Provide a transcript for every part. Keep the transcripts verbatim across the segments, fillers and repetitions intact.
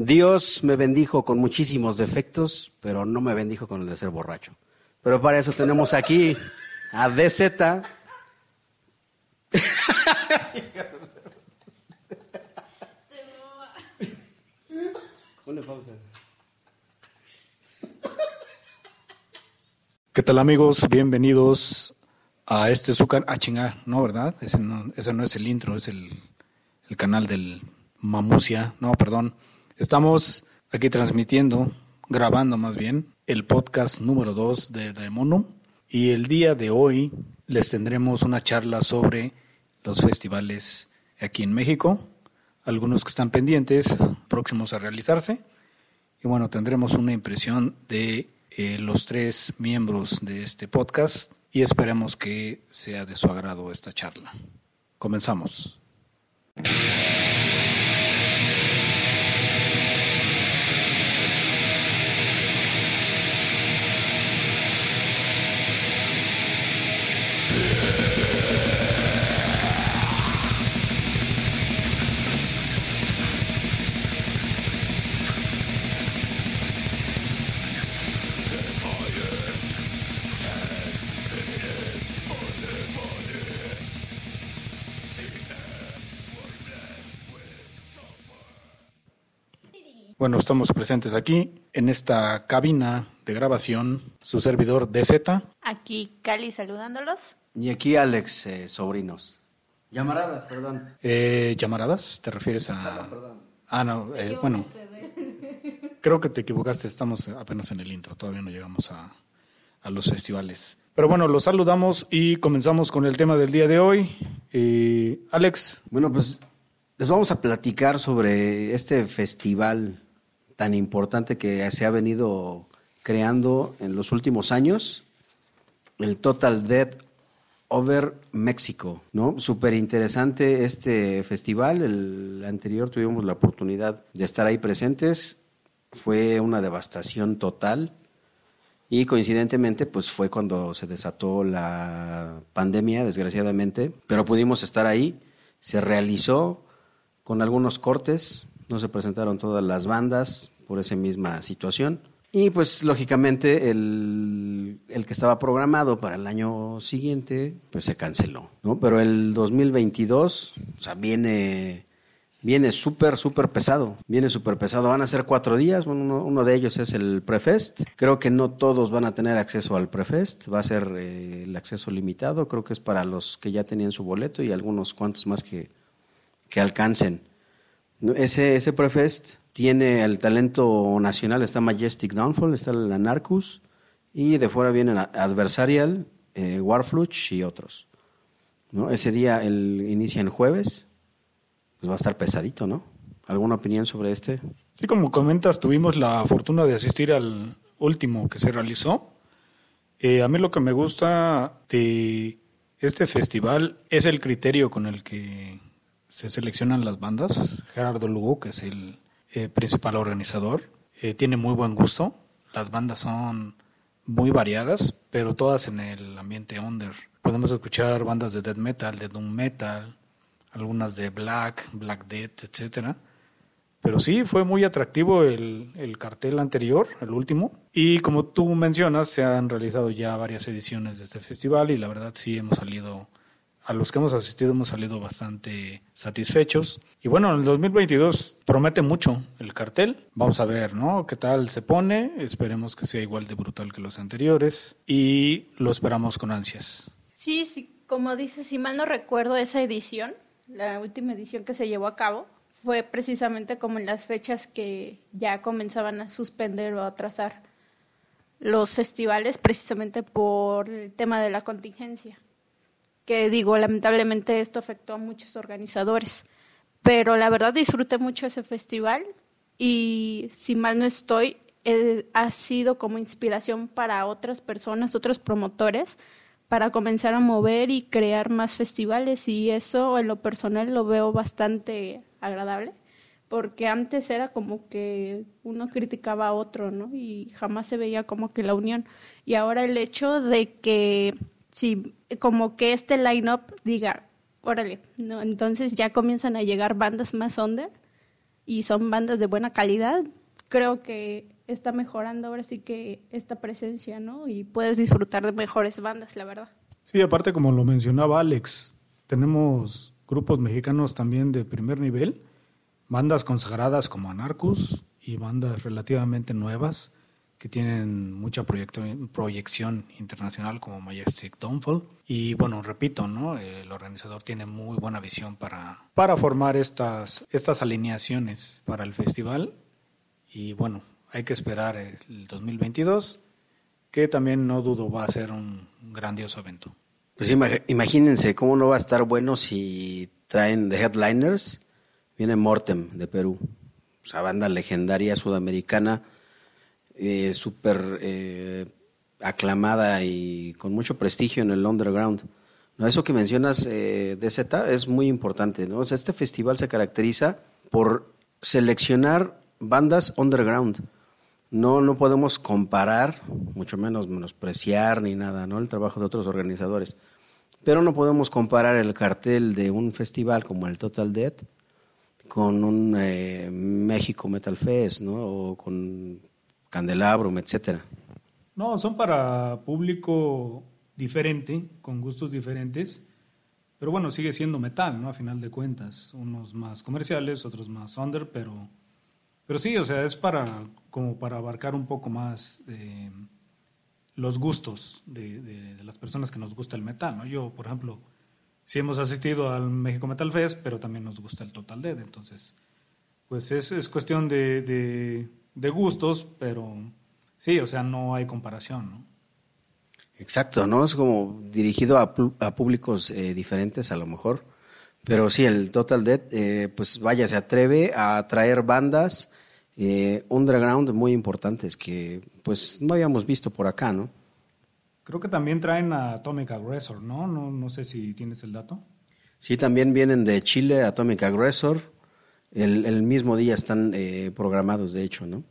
Dios me bendijo con muchísimos defectos, pero no me bendijo con el de ser borracho. Pero para eso tenemos aquí a D Z. Una pausa. ¿Qué tal, amigos? Bienvenidos a este Zucan a chingar, ¿no? ¿Verdad? Ese no, ese no es el intro, es el, el canal del Mamucia. No, perdón. Estamos aquí transmitiendo, grabando más bien, el podcast número dos de Daemonum. Y el día de hoy les tendremos una charla sobre los festivales aquí en México. Algunos que están pendientes, próximos a realizarse. Y bueno, tendremos una impresión de eh, los tres miembros de este podcast. Y esperemos que sea de su agrado esta charla. Comenzamos. Bueno, estamos presentes aquí en esta cabina de grabación, su servidor D Z. Aquí Cali saludándolos. Y aquí Alex, eh, sobrinos. Llamaradas, perdón. Eh, ¿Llamaradas? ¿Te refieres a...? Perdón, perdón. Ah, no, eh, bueno. Creo que te equivocaste, estamos apenas en el intro, todavía no llegamos a, a los festivales. Pero bueno, los saludamos y comenzamos con el tema del día de hoy. Eh, Alex. Bueno, pues les vamos a platicar sobre este festival tan importante que se ha venido creando en los últimos años, el Total Death Over México, ¿no? Súper interesante este festival. El anterior tuvimos la oportunidad de estar ahí presentes. Fue una devastación total y coincidentemente pues fue cuando se desató la pandemia, desgraciadamente, pero pudimos estar ahí. Se realizó con algunos cortes. No se presentaron todas las bandas por esa misma situación. Y pues lógicamente el, el que estaba programado para el año siguiente pues se canceló, ¿no? Pero el dos mil veintidós, o sea, viene, viene súper, súper pesado. Viene súper pesado. Van a ser cuatro días. Bueno, uno, uno de ellos es el Prefest. Creo que no todos van a tener acceso al Prefest. Va a ser eh, el acceso limitado. Creo que es para los que ya tenían su boleto y algunos cuantos más que, que alcancen. Ese, ese Prefest tiene el talento nacional, está Majestic Downfall, está el Anarchus, y de fuera vienen Adversarial, eh, Warflush y otros, ¿no? Ese día el, inicia en jueves, pues va a estar pesadito, ¿no? ¿Alguna opinión sobre este? Sí, como comentas, tuvimos la fortuna de asistir al último que se realizó. Eh, a mí lo que me gusta de este festival es el criterio con el que se seleccionan las bandas. Gerardo Lugo, que es el eh, principal organizador, eh, tiene muy buen gusto. Las bandas son muy variadas, pero todas en el ambiente under. Podemos escuchar bandas de death metal, de doom metal, algunas de black, black death, etcétera. Pero sí, fue muy atractivo el, el cartel anterior, el último. Y como tú mencionas, se han realizado ya varias ediciones de este festival y la verdad sí hemos salido... A los que hemos asistido hemos salido bastante satisfechos. Y bueno, en el dos mil veintidós promete mucho el cartel. Vamos a ver, ¿no?, qué tal se pone. Esperemos que sea igual de brutal que los anteriores. Y lo esperamos con ansias. Sí, sí, como dices, si mal no recuerdo, esa edición, la última edición que se llevó a cabo, fue precisamente como en las fechas que ya comenzaban a suspender o a atrasar los festivales, precisamente por el tema de la contingencia. Que digo, lamentablemente esto afectó a muchos organizadores, pero la verdad disfruté mucho ese festival y si mal no estoy, eh, ha sido como inspiración para otras personas, otros promotores, para comenzar a mover y crear más festivales, y eso en lo personal lo veo bastante agradable, porque antes era como que uno criticaba a otro, ¿no?, y jamás se veía como que la unión, y ahora el hecho de que sí, como que este line-up diga, órale, ¿no? Entonces ya comienzan a llegar bandas más under y son bandas de buena calidad, creo que está mejorando ahora sí que esta presencia, ¿no? Y puedes disfrutar de mejores bandas, la verdad. Sí, aparte como lo mencionaba Alex, tenemos grupos mexicanos también de primer nivel, bandas consagradas como Anarcus y bandas relativamente nuevas que tienen mucha proyecto, proyección internacional como Majestic Downfall. Y bueno, repito, ¿no? El organizador tiene muy buena visión para, para formar estas, estas alineaciones para el festival. Y bueno, hay que esperar el dos mil veintidós, que también no dudo va a ser un grandioso evento. Pues imagínense, ¿cómo no va a estar bueno si traen de headliners? Viene Mortem de Perú, o sea, banda legendaria sudamericana, Eh, súper eh, aclamada y con mucho prestigio en el underground. No, eso que mencionas, eh, D Z, es muy importante, ¿no? O sea, este festival se caracteriza por seleccionar bandas underground. No, no podemos comparar, mucho menos menospreciar ni nada, ¿no? El trabajo de otros organizadores. Pero no podemos comparar el cartel de un festival como el Total Death con un eh, México Metal Fest, ¿no? O con Candelabrum, etcétera. No, son para público diferente, con gustos diferentes, pero bueno, sigue siendo metal, ¿no? A final de cuentas, unos más comerciales, otros más under, pero, pero sí, o sea, es para como para abarcar un poco más eh, los gustos de, de, de las personas que nos gusta el metal, ¿no? Yo, por ejemplo, sí hemos asistido al México Metal Fest, pero también nos gusta el Total Death, entonces, pues es, es cuestión de, de de gustos, pero sí, o sea, no hay comparación, ¿no? Exacto, ¿no? Es como dirigido a, a públicos eh, diferentes a lo mejor, pero sí, el Total Death, eh, pues vaya, se atreve a traer bandas eh, underground muy importantes que pues no habíamos visto por acá, ¿no? Creo que también traen a Atomic Aggressor, ¿no? No, no sé si tienes el dato. Sí, también vienen de Chile, Atomic Aggressor. El, el mismo día están eh, programados, de hecho, ¿no?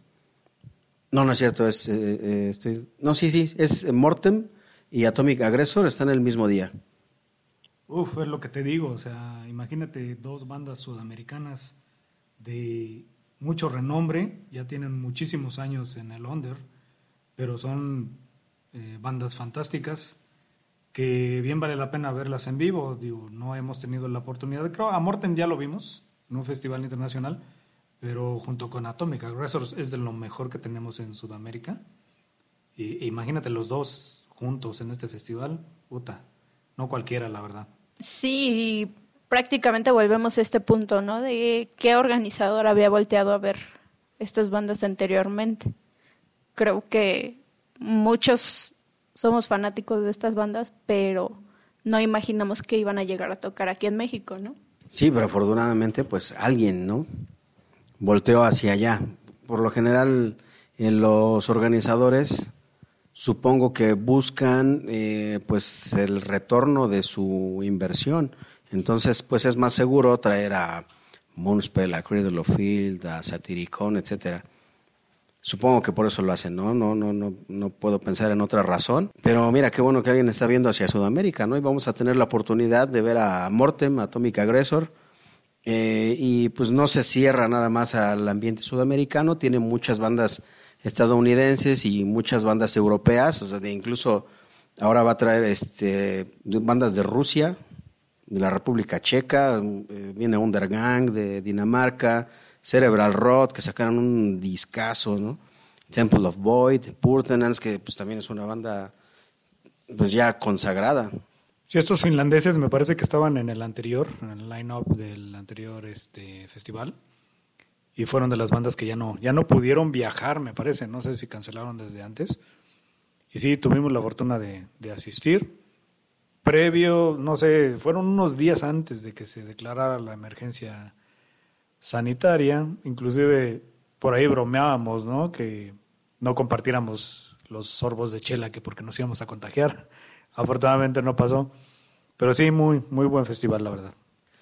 No, no es cierto, es, eh, eh, estoy... No, sí, sí, es Mortem y Atomic Aggressor están el mismo día. Uf, es lo que te digo, o sea, imagínate dos bandas sudamericanas de mucho renombre, ya tienen muchísimos años en el under, pero son eh, bandas fantásticas que bien vale la pena verlas en vivo, digo, no hemos tenido la oportunidad, creo, a Mortem ya lo vimos en un festival internacional, pero junto con Atomic Aggressor es de lo mejor que tenemos en Sudamérica. E, e imagínate los dos juntos en este festival, puta, no cualquiera, la verdad. Sí, prácticamente volvemos a este punto, ¿no? De qué organizador había volteado a ver estas bandas anteriormente. Creo que muchos somos fanáticos de estas bandas, pero no imaginamos que iban a llegar a tocar aquí en México, ¿no? Sí, pero afortunadamente, pues alguien, ¿no? Volteó hacia allá. Por lo general, en los organizadores, supongo que buscan, eh, pues, el retorno de su inversión. Entonces, pues, es más seguro traer a Moonspell, a Cradle of Filth, a Satiricón, etcétera. Supongo que por eso lo hacen, ¿no? No, no, no, no puedo pensar en otra razón. Pero mira, qué bueno que alguien está viendo hacia Sudamérica, ¿no? Y vamos a tener la oportunidad de ver a Mortem, Atomic Aggressor. Eh, y pues no se cierra nada más al ambiente sudamericano. Tiene muchas bandas estadounidenses y muchas bandas europeas. O sea, de incluso ahora va a traer este, bandas de Rusia, de la República Checa. Eh, viene Undergang de Dinamarca, Cerebral Rot, que sacaron un discazo, ¿no? Temple of Void, Purtenance, que pues también es una banda pues ya consagrada. Sí, estos finlandeses me parece que estaban en el anterior, en el line-up del anterior este, festival, y fueron de las bandas que ya no, ya no pudieron viajar, me parece, no sé si cancelaron desde antes. Y sí, tuvimos la fortuna de, de asistir. Previo, no sé, fueron unos días antes de que se declarara la emergencia sanitaria, inclusive por ahí bromeábamos, ¿no? Que no compartiéramos los sorbos de chela, que porque nos íbamos a contagiar. Afortunadamente no pasó, pero sí, muy muy buen festival, la verdad.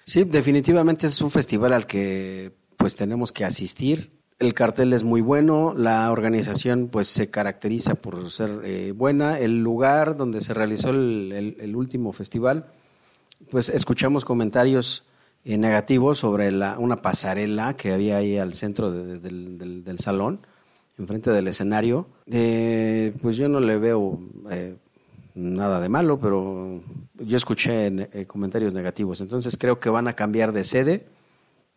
Sí, definitivamente es un festival al que pues tenemos que asistir. El cartel es muy bueno, la organización pues se caracteriza por ser eh, buena. El lugar donde se realizó el, el, el último festival, pues escuchamos comentarios eh, negativo sobre la, una pasarela que había ahí al centro de, de, del, del, del salón, enfrente del escenario. Eh, pues yo no le veo eh, nada de malo, pero yo escuché eh, comentarios negativos. Entonces creo que van a cambiar de sede.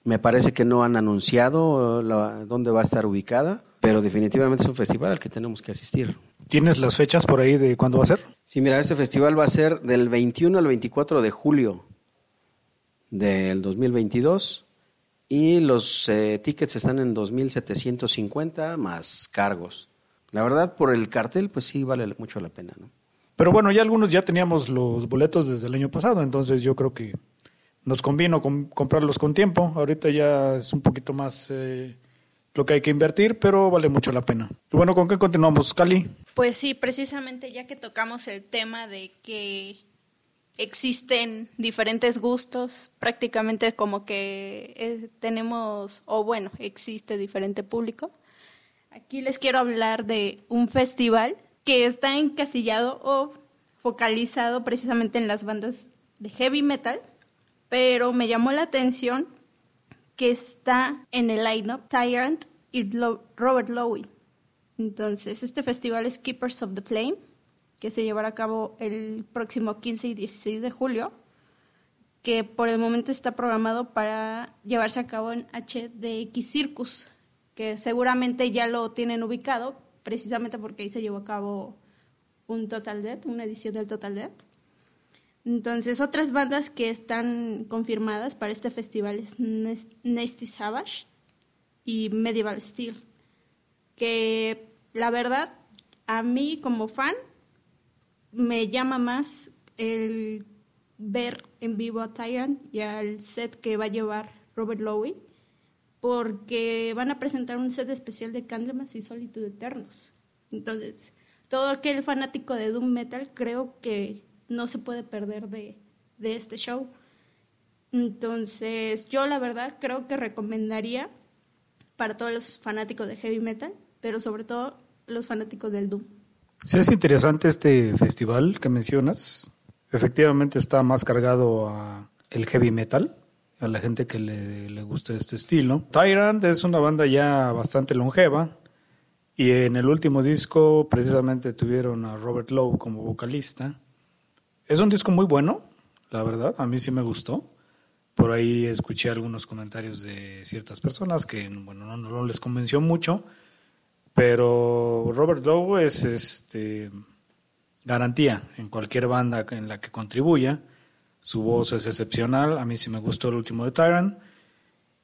Me parece que no han anunciado la, dónde va a estar ubicada, pero definitivamente es un festival al que tenemos que asistir. ¿Tienes las fechas por ahí de cuándo va a ser? Sí, mira, este festival va a ser del veintiuno al veinticuatro de julio del dos mil veintidós y los eh, tickets están en dos mil setecientos cincuenta más cargos. La verdad, por el cartel, pues sí vale mucho la pena, ¿no? Pero bueno, ya algunos ya teníamos los boletos desde el año pasado, entonces yo creo que nos convino comp- comprarlos con tiempo. Ahorita ya es un poquito más eh, lo que hay que invertir, pero vale mucho la pena. Y bueno, ¿con qué continuamos, Cali? Pues sí, precisamente ya que tocamos el tema de que existen diferentes gustos, prácticamente como que eh, tenemos, o bueno, existe diferente público. Aquí les quiero hablar de un festival que está encasillado o focalizado precisamente en las bandas de heavy metal, pero me llamó la atención que está en el line-up Tyrant y Lo- Robert Lowy. Entonces, este festival es Keepers of the Flame, que se llevará a cabo el próximo quince y dieciséis de julio, que por el momento está programado para llevarse a cabo en H D X Circus, que seguramente ya lo tienen ubicado, precisamente porque ahí se llevó a cabo un Total Death, una edición del Total Death. Entonces, otras bandas que están confirmadas para este festival es Nasty Savage y Medieval Steel, que la verdad, a mí como fan, me llama más el ver en vivo a Tyrant y al set que va a llevar Robert Lowy, porque van a presentar un set especial de Candlemass y Solitude Aeturnus. Entonces, todo aquel fanático de Doom Metal creo que no se puede perder de, de este show. Entonces, yo la verdad creo que recomendaría para todos los fanáticos de heavy metal, pero sobre todo los fanáticos del Doom. Sí, es interesante este festival que mencionas. Efectivamente está más cargado a el heavy metal, a la gente que le, le gusta este estilo. Tyrant es una banda ya bastante longeva y en el último disco precisamente tuvieron a Robert Lowe como vocalista. Es un disco muy bueno, la verdad, a mí sí me gustó. Por ahí escuché algunos comentarios de ciertas personas que bueno, no, no les convenció mucho, pero Robert Lowe es este, garantía en cualquier banda en la que contribuya. Su voz es excepcional, a mí sí me gustó el último de Tyrant.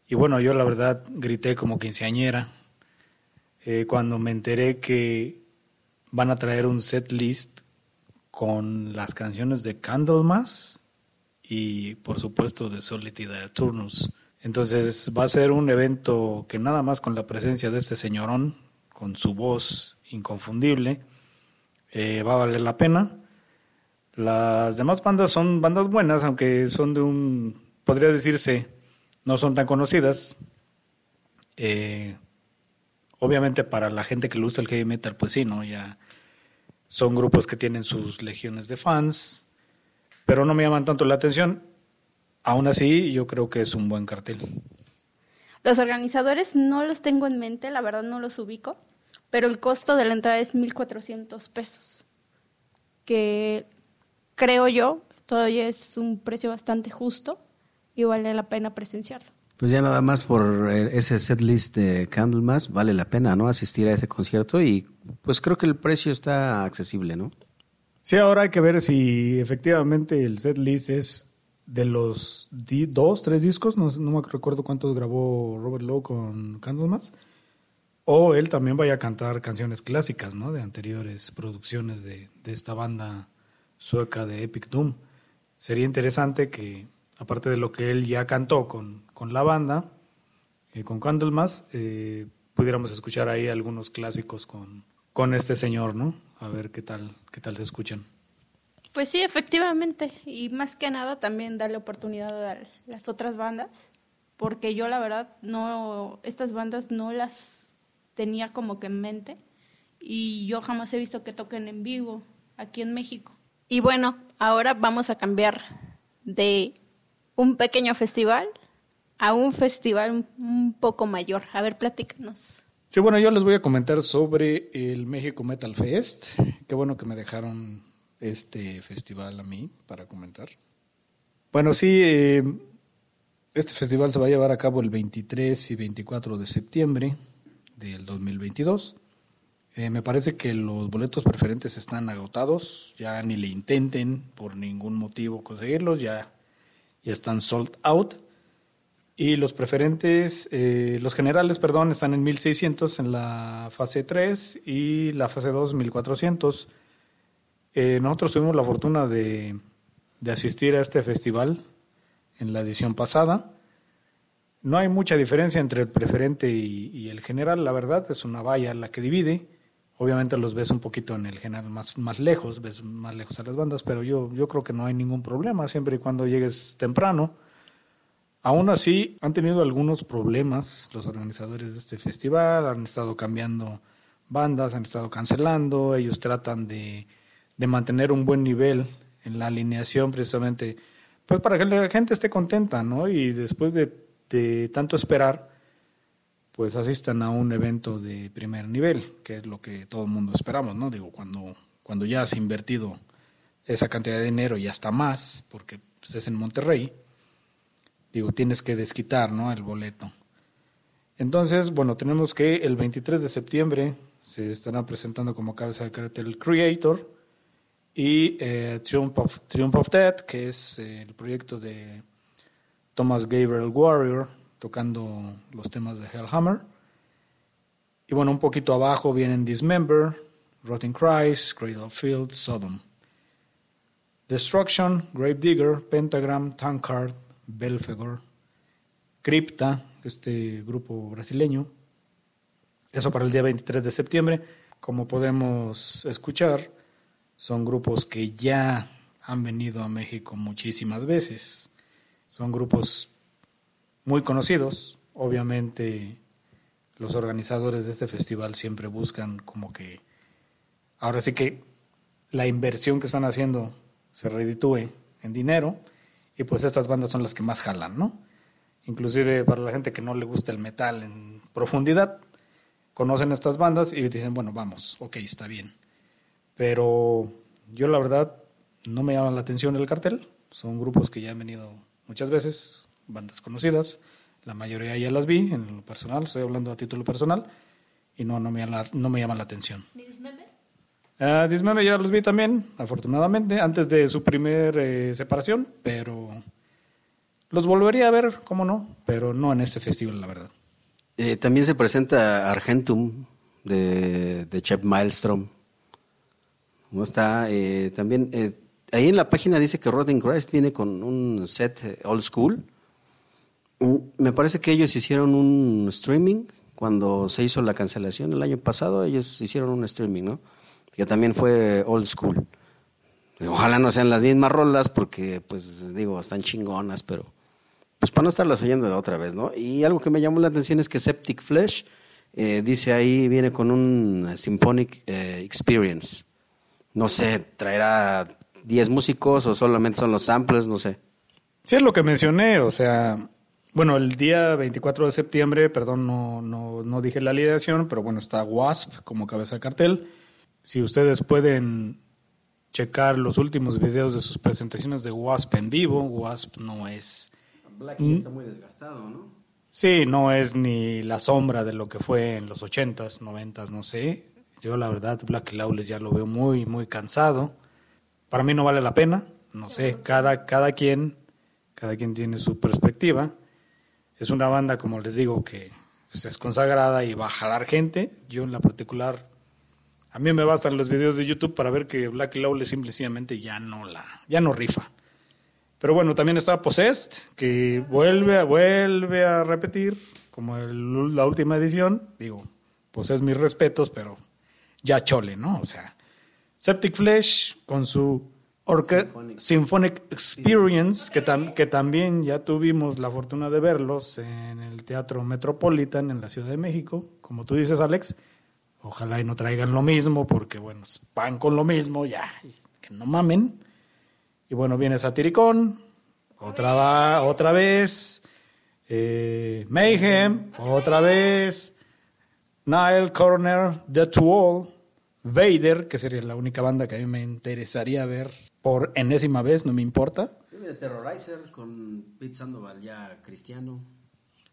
Y bueno, yo la verdad grité como quinceañera eh, cuando me enteré que van a traer un set list con las canciones de Candlemass y por supuesto de Solitude Aeturnus. Entonces va a ser un evento que nada más con la presencia de este señorón, con su voz inconfundible, eh, va a valer la pena. Las demás bandas son bandas buenas, aunque son de un, podría decirse, no son tan conocidas. Eh, obviamente para la gente que le gusta el heavy metal, pues sí, ¿no? Ya son grupos que tienen sus legiones de fans, pero no me llaman tanto la atención. Aún así, yo creo que es un buen cartel. Los organizadores no los tengo en mente, la verdad no los ubico, pero el costo de la entrada es mil cuatrocientos pesos, que creo yo todavía es un precio bastante justo y vale la pena presenciarlo. Pues ya nada más por ese setlist de Candlemass vale la pena, ¿no? Asistir a ese concierto y pues creo que el precio está accesible, ¿no? Sí, ahora hay que ver si efectivamente el setlist es de los di- dos, tres discos, no, no me recuerdo cuántos grabó Robert Lowe con Candlemass, o él también vaya a cantar canciones clásicas, ¿no? De anteriores producciones de, de esta banda sueca de Epic Doom. Sería interesante que, aparte de lo que él ya cantó con, con la banda, eh, con Candlemass, eh, pudiéramos escuchar ahí algunos clásicos con, con este señor, ¿no? A ver qué tal, qué tal se escuchan. Pues sí, efectivamente. Y más que nada también darle oportunidad a las otras bandas, porque yo la verdad no, estas bandas no las tenía como que en mente y yo jamás he visto que toquen en vivo aquí en México. Y bueno, ahora vamos a cambiar de un pequeño festival a un festival un poco mayor. A ver, platícanos. Sí, bueno, yo les voy a comentar sobre el México Metal Fest. Qué bueno que me dejaron este festival a mí para comentar. Bueno, sí, eh, este festival se va a llevar a cabo el veintitrés y veinticuatro de septiembre del dos mil veintidós. Eh, me parece que los boletos preferentes están agotados. Ya ni le intenten por ningún motivo conseguirlos. Ya, ya están sold out. Y los preferentes, eh, los generales, perdón, están en mil seiscientos en la fase tres y la fase dos, mil cuatrocientos. Eh, nosotros tuvimos la fortuna de, de asistir a este festival en la edición pasada. No hay mucha diferencia entre el preferente y, y el general, la verdad, es una valla la que divide. Obviamente los ves un poquito en el general más, más lejos, ves más lejos a las bandas, pero yo, yo creo que no hay ningún problema siempre y cuando llegues temprano. Aún así, han tenido algunos problemas los organizadores de este festival, han estado cambiando bandas, han estado cancelando, ellos tratan de, de mantener un buen nivel en la alineación precisamente, pues para que la gente esté contenta, ¿no? Y después de, de tanto esperar, pues asistan a un evento de primer nivel, que es lo que todo el mundo esperamos, ¿no? Digo, cuando, cuando ya has invertido esa cantidad de dinero y hasta más, porque pues, es en Monterrey, digo, tienes que desquitar, ¿no?, el boleto. Entonces, bueno, tenemos que el veintitrés de septiembre se estará presentando como cabeza de cartel Creator y eh, Triumph of, Triumph of Death, que es eh, el proyecto de Thomas Gabriel Warrior, tocando los temas de Hellhammer. Y bueno, un poquito abajo vienen Dismember, Rotting Christ, Cradle of Filth, Sodom. Destruction, Gravedigger, Pentagram, Tankard, Belfegor, Crypta, este grupo brasileño. Eso para el día veintitrés de septiembre. Como podemos escuchar, son grupos que ya han venido a México muchísimas veces. Son grupos muy conocidos. Obviamente los organizadores de este festival siempre buscan como que ahora sí que la inversión que están haciendo se reditúe en dinero. Y pues estas bandas son las que más jalan, ¿no? Inclusive para la gente que no le gusta el metal en profundidad, conocen estas bandas y dicen, bueno, vamos, ok, está bien. Pero yo la verdad no me llama la atención el cartel. Son grupos que ya han venido muchas veces, bandas conocidas. La mayoría ya las vi en lo personal, estoy hablando a título personal. Y no, no me llama, no me llama la atención. ¿Dismember? Uh, Dismember ya los vi también, afortunadamente, antes de su primer eh, separación, pero los volvería a ver, cómo no, pero no en este festival, la verdad. Eh, también se presenta Argentum de, de Chef Maelstrom. ¿Cómo está? Eh, también eh, ahí en la página dice que Rotting Christ viene con un set old school. Me parece que ellos hicieron un streaming cuando se hizo la cancelación el año pasado, ellos hicieron un streaming, ¿no?, que también fue old school. Ojalá no sean las mismas rolas porque, pues, digo, están chingonas, pero pues para no estarlas oyendo otra vez, ¿no? Y algo que me llamó la atención es que Septic Flesh, eh, dice ahí, viene con un Symphonic eh, Experience. No sé, ¿traerá diez músicos o solamente son los samples? No sé. Sí, es lo que mencioné, o sea... Bueno, el día veinticuatro de septiembre, perdón, no, no, no dije la alineación, pero bueno, está Wasp como cabeza de cartel. Si ustedes pueden checar los últimos videos de sus presentaciones de Wasp en vivo, Wasp no es... Blackie está muy desgastado, ¿no? Sí, no es ni la sombra de lo que fue en los ochentas, noventas, no sé. Yo la verdad, Blackie Lawless ya lo veo muy, muy cansado. Para mí no vale la pena, no sé, cada, cada quien, cada quien tiene su perspectiva. Es una banda, como les digo, que pues, es consagrada y va a jalar gente. Yo en la particular... A mí me bastan los videos de YouTube para ver que Blackie Lawless simplemente ya no la, ya no rifa. Pero bueno, también está Possessed, que vuelve a, vuelve a repetir, como el, la última edición. Digo, Possessed mis respetos, pero ya chole, ¿no? O sea, Septic Flesh con su Orca- Symphonic. Symphonic Experience, que, tam- que también ya tuvimos la fortuna de verlos en el Teatro Metropolitan en la Ciudad de México, como tú dices, Alex. Ojalá y no traigan lo mismo, porque bueno, van con lo mismo, ya, que no mamen. Y bueno, viene Satiricón, Otra, otra vez. Eh, Mayhem, otra vez. Nile, Corner, Death to All, Vader, que sería la única banda que a mí me interesaría ver por enésima vez, no me importa. Terrorizer con Pete Sandoval ya cristiano.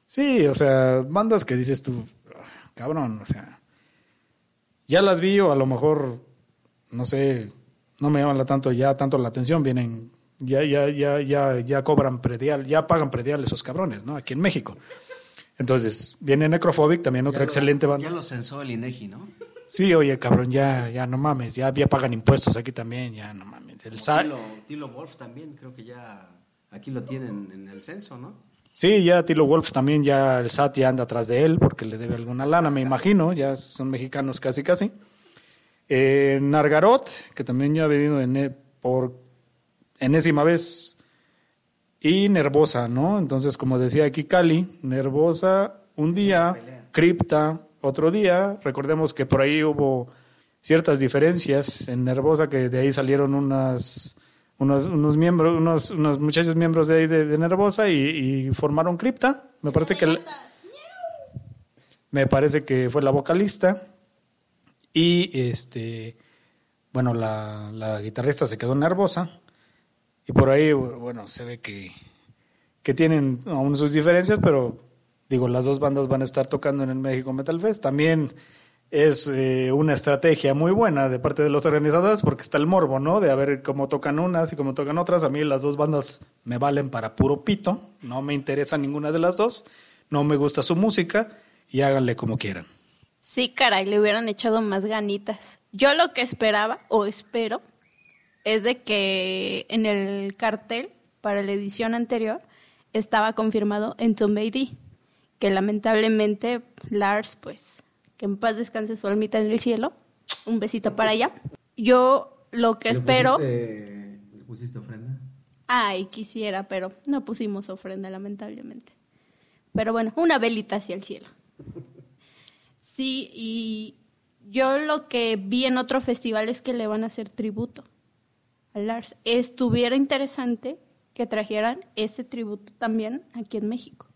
Sí, o sea, bandas que dices tú, cabrón, o sea, ya las vi o a lo mejor, no sé, no me llaman la tanto ya tanto la atención, vienen, ya, ya, ya, ya, ya cobran predial, ya pagan predial esos cabrones, ¿no? Aquí en México. Entonces, viene Necrophobic, también otra ya excelente los, banda. Ya lo censó el INEGI, ¿no? Sí, oye, cabrón, ya, ya no mames, ya, ya pagan impuestos aquí también, ya no mames. El Sa- Tilo, Tilo Wolf también, creo que ya aquí lo tienen en el censo, ¿no? Sí, ya Tilo Wolf también, ya el S A T ya anda atrás de él porque le debe alguna lana, me imagino, ya son mexicanos casi casi. Eh, Nargarot, que también ya ha venido en, por enésima vez. Y Nervosa, ¿no? Entonces, como decía aquí Cali, Nervosa un día, Crypta otro día. Recordemos que por ahí hubo ciertas diferencias en Nervosa, que de ahí salieron unas, unos, unos miembros, unos, unos muchachos miembros de ahí de, de Nervosa y, y formaron Crypta. Me parece que me parece que fue la vocalista y este, bueno, la, la guitarrista se quedó Nervosa. Y por ahí, bueno, se ve que, que tienen aún sus diferencias, pero digo, las dos bandas van a estar tocando en el México Metal Fest. También es eh, una estrategia muy buena de parte de los organizadores, porque está el morbo, ¿no? De a ver cómo tocan unas y cómo tocan otras. A mí las dos bandas me valen para puro pito, no me interesa ninguna de las dos, no me gusta su música y háganle como quieran. Sí, caray, le hubieran echado más ganitas. Yo lo que esperaba, o espero, es de que en el cartel para la edición anterior estaba confirmado Entombed, que lamentablemente Lars, pues, que en paz descanse su almita en el cielo. Un besito para allá. Yo lo que ¿Le espero... Pusiste, ¿le pusiste ofrenda? Ay, quisiera, pero no pusimos ofrenda, lamentablemente. Pero bueno, una velita hacia el cielo. Sí, y yo lo que vi en otro festival es que le van a hacer tributo a Lars. Estuviera interesante que trajeran ese tributo también aquí en México.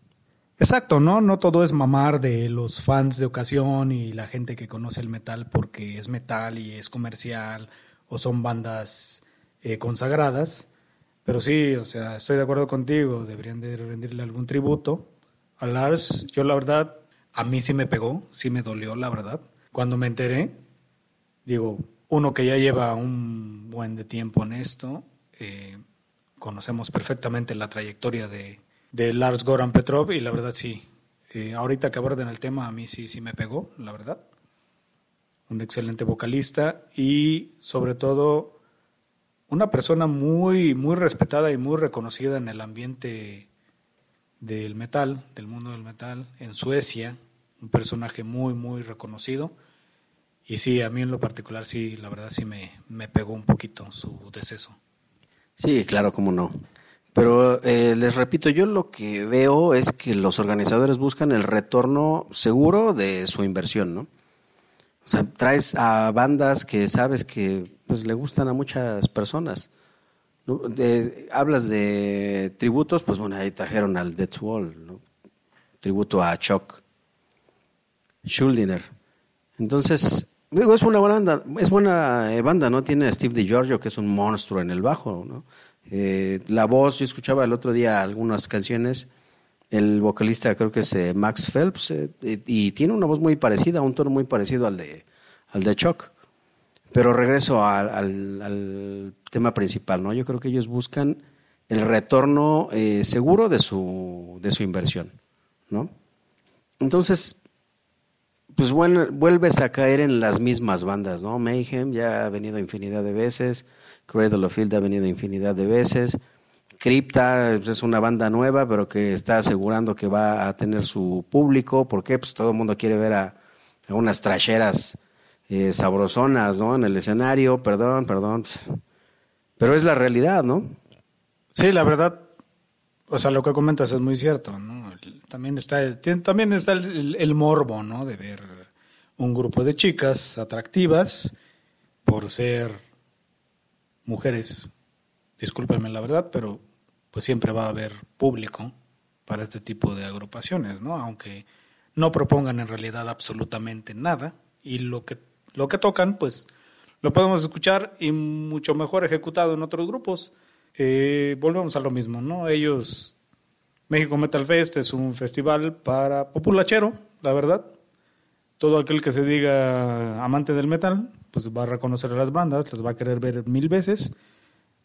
Exacto, ¿no? No todo es mamar de los fans de ocasión y la gente que conoce el metal porque es metal y es comercial o son bandas eh, consagradas. Pero sí, o sea, estoy de acuerdo contigo, deberían de rendirle algún tributo a Lars. Yo la verdad, a mí sí me pegó, sí me dolió la verdad. Cuando me enteré, digo... Uno que ya lleva un buen de tiempo en esto, eh, conocemos perfectamente la trayectoria de, de Lars Goran Petrov y la verdad sí, eh, ahorita que aborden el tema a mí sí, sí me pegó, la verdad. Un excelente vocalista y sobre todo una persona muy, muy respetada y muy reconocida en el ambiente del metal, del mundo del metal, en Suecia, un personaje muy, muy reconocido. Y sí, a mí en lo particular, sí, la verdad sí me, me pegó un poquito su deceso. Sí, claro, cómo no. Pero eh, les repito, yo lo que veo es que los organizadores buscan el retorno seguro de su inversión, ¿no? O sea, traes a bandas que sabes que pues le gustan a muchas personas, ¿no? De, hablas de tributos, pues bueno, ahí trajeron al Death to All, ¿no? Tributo a Chuck Schuldiner. Entonces... Digo, es una buena banda, es buena banda, ¿no? Tiene a Steve DiGiorgio, que es un monstruo en el bajo, ¿no? Eh, la voz, yo escuchaba el otro día algunas canciones, el vocalista creo que es eh, Max Phelps, eh, y tiene una voz muy parecida, un tono muy parecido al de al de Chuck. Pero regreso al, al, al tema principal, ¿no? Yo creo que ellos buscan el retorno eh, seguro de su, de su inversión, ¿no? Entonces... Pues bueno, vuelves a caer en las mismas bandas, ¿no? Mayhem ya ha venido infinidad de veces, Cradle of Filth ha venido infinidad de veces, Crypta es una banda nueva, pero que está asegurando que va a tener su público, porque pues todo el mundo quiere ver a, a unas trasheras eh, sabrosonas, ¿no? En el escenario, perdón, perdón, pero es la realidad, ¿no? Sí, la verdad, o sea, lo que comentas es muy cierto, ¿no? También está, también está el, el, el morbo, ¿no? De ver un grupo de chicas atractivas por ser mujeres. Discúlpenme la verdad, pero pues siempre va a haber público para este tipo de agrupaciones, ¿no? Aunque no propongan en realidad absolutamente nada, y lo que, lo que tocan, pues lo podemos escuchar y mucho mejor ejecutado en otros grupos. Eh, volvemos a lo mismo, ¿no? Ellos, México Metal Fest es un festival para populachero, la verdad. Todo aquel que se diga amante del metal, pues va a reconocer a las bandas, las va a querer ver mil veces,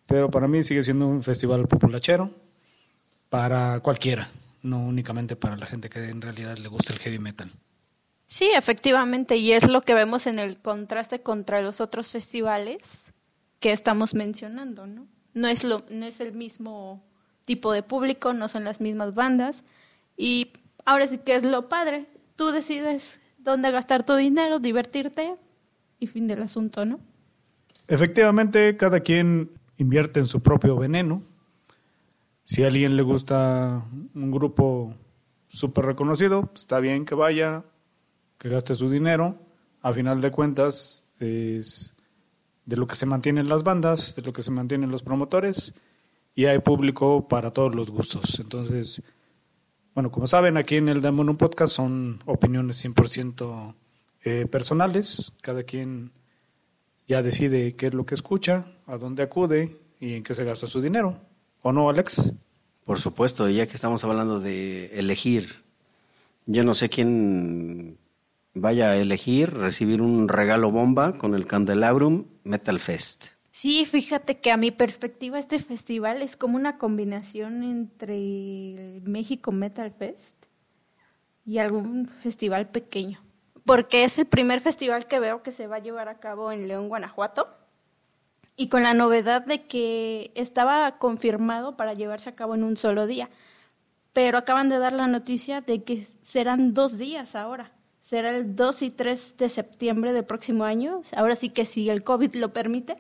pero para mí sigue siendo un festival populachero para cualquiera, no únicamente para la gente que en realidad le gusta el heavy metal. Sí, efectivamente, y es lo que vemos en el contraste contra los otros festivales que estamos mencionando, ¿no? No es lo, no es el mismo tipo de público, no son las mismas bandas, y ahora sí que es lo padre, tú decides dónde gastar tu dinero, divertirte y fin del asunto, ¿no? Efectivamente, cada quien invierte en su propio veneno. Si a alguien le gusta un grupo súper reconocido, está bien que vaya, que gaste su dinero. A final de cuentas, es de lo que se mantienen las bandas, de lo que se mantienen los promotores, y hay público para todos los gustos. Entonces, bueno, como saben, aquí en el Demon un Podcast son opiniones cien por ciento eh, personales. Cada quien ya decide qué es lo que escucha, a dónde acude y en qué se gasta su dinero. ¿O no, Alex? Por supuesto, y ya que estamos hablando de elegir, yo no sé quién vaya a elegir recibir un regalo bomba con el Candelabrum Metal Fest. Sí, fíjate que a mi perspectiva este festival es como una combinación entre el México Metal Fest y algún festival pequeño, porque es el primer festival que veo que se va a llevar a cabo en León, Guanajuato, y con la novedad de que estaba confirmado para llevarse a cabo en un solo día, pero acaban de dar la noticia de que serán dos días ahora. Será el dos y tres de septiembre del próximo año, ahora sí que si el COVID lo permite.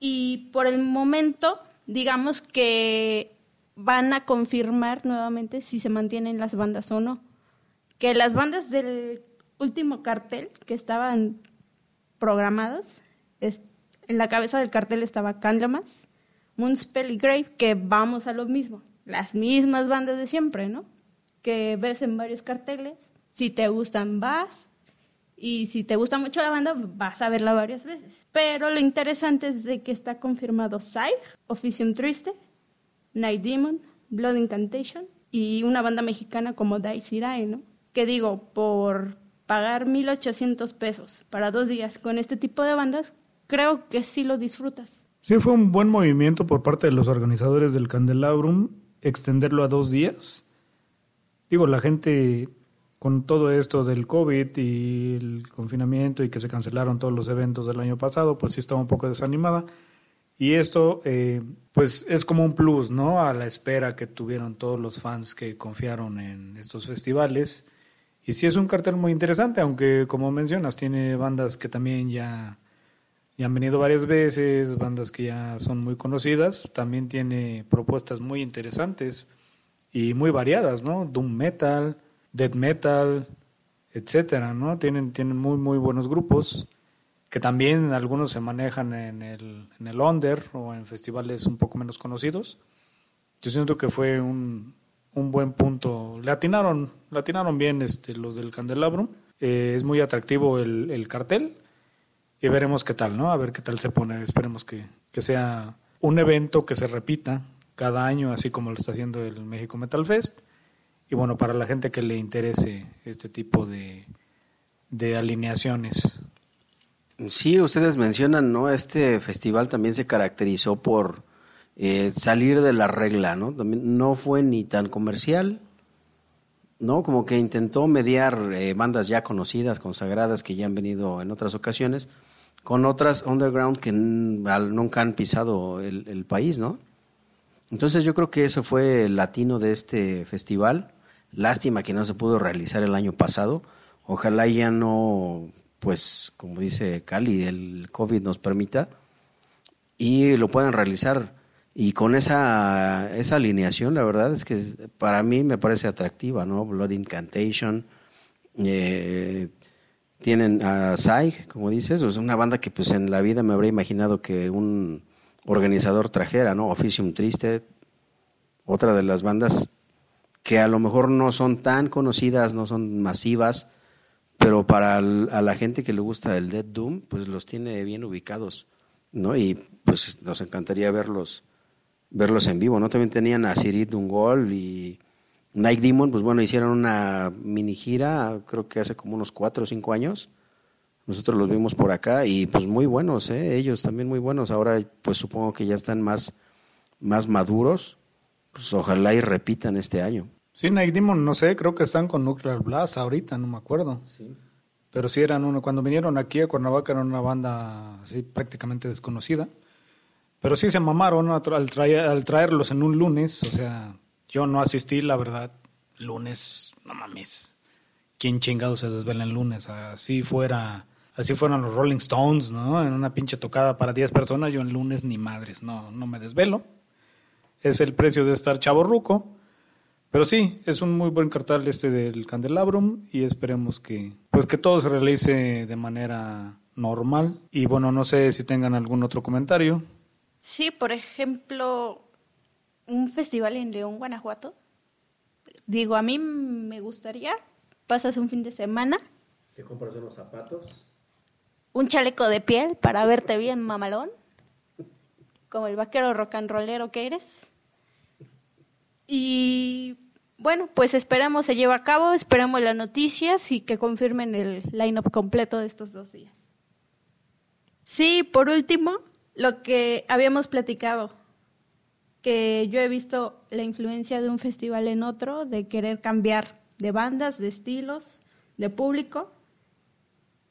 Y por el momento, digamos que van a confirmar nuevamente si se mantienen las bandas o no. Que las bandas del último cartel que estaban programadas, es, en la cabeza del cartel estaba Candlemass, Moonspell y Grave, que vamos a lo mismo, las mismas bandas de siempre, ¿no? Que ves en varios carteles. Si te gustan, vas, y si te gusta mucho la banda, vas a verla varias veces. Pero lo interesante es de que está confirmado Sigh, Officium Triste, Night Demon, Blood Incantation y una banda mexicana como D Z, ¿no? Que digo, por pagar mil ochocientos pesos para dos días con este tipo de bandas, creo que sí lo disfrutas. Sí, fue un buen movimiento por parte de los organizadores del Candelabrum extenderlo a dos días. Digo, la gente, con todo esto del COVID y el confinamiento y que se cancelaron todos los eventos del año pasado, pues sí estaba un poco desanimada. Y esto eh, pues es como un plus, ¿no? A la espera que tuvieron todos los fans que confiaron en estos festivales. Y sí es un cartel muy interesante, aunque como mencionas, tiene bandas que también ya, ya han venido varias veces, bandas que ya son muy conocidas. También tiene propuestas muy interesantes y muy variadas, ¿no? Doom Metal, Death Metal, etcétera, ¿no? Tienen, tienen muy, muy buenos grupos que también algunos se manejan en el, en el under o en festivales un poco menos conocidos. Yo siento que fue un, un buen punto. Le atinaron, le atinaron bien este, los del Candelabrum. Eh, es muy atractivo el, el cartel y veremos qué tal, ¿no? A ver qué tal se pone. Esperemos que, que sea un evento que se repita cada año, así como lo está haciendo el México Metal Fest. Y bueno, para la gente que le interese este tipo de, de alineaciones. Sí, ustedes mencionan, ¿no? Este festival también se caracterizó por eh, salir de la regla, ¿no? También no fue ni tan comercial, ¿no? Como que intentó mediar eh, bandas ya conocidas, consagradas, que ya han venido en otras ocasiones, con otras underground que nunca han pisado el, el país, ¿no? Entonces yo creo que eso fue el latino de este festival. Lástima que no se pudo realizar el año pasado. Ojalá ya no, pues como dice Cali, el COVID nos permita y lo puedan realizar. Y con esa, esa alineación, la verdad es que para mí me parece atractiva, ¿no? Blood Incantation, eh, tienen a Psych, como dices, es una banda que pues en la vida me habría imaginado que un organizador trajera, ¿no? Officium Triste, otra de las bandas que a lo mejor no son tan conocidas, no son masivas, pero para el, a la gente que le gusta el Death Doom, pues los tiene bien ubicados, ¿no? Y pues nos encantaría verlos verlos en vivo, ¿no? También tenían a Sirid Dungol y Night Demon, pues bueno, hicieron una mini gira, creo que hace como unos cuatro o cinco años. Nosotros los vimos por acá y pues muy buenos, ¿eh? Ellos también muy buenos. Ahora pues supongo que ya están más, más maduros, pues ojalá y repitan este año. Sí, Night Demon, no sé, creo que están con Nuclear Blast ahorita, no me acuerdo. Sí. Pero sí eran uno, cuando vinieron aquí a Cuernavaca eran una banda así prácticamente desconocida. Pero sí se mamaron al, traer, al traerlos en un lunes, o sea, yo no asistí, la verdad, lunes, no mames. ¿Quién chingado se desvela en lunes? Así fuera, así fueron los Rolling Stones, ¿no? En una pinche tocada para diez personas, yo en lunes ni madres, no, no me desvelo. Es el precio de estar chavorruco. Pero sí, es un muy buen cartel este del Candelabrum y esperemos que, pues que todo se realice de manera normal. Y bueno, no sé si tengan algún otro comentario. Sí, por ejemplo, un festival en León, Guanajuato. Digo, a mí me gustaría, pasas un fin de semana. ¿Te compras unos zapatos? Un chaleco de piel para verte bien mamalón, como el vaquero rock and rollero que eres. Y bueno, pues esperamos se lleve a cabo, esperamos las noticias y que confirmen el line-up completo de estos dos días. Sí, por último, lo que habíamos platicado, que yo he visto la influencia de un festival en otro, de querer cambiar de bandas, de estilos, de público,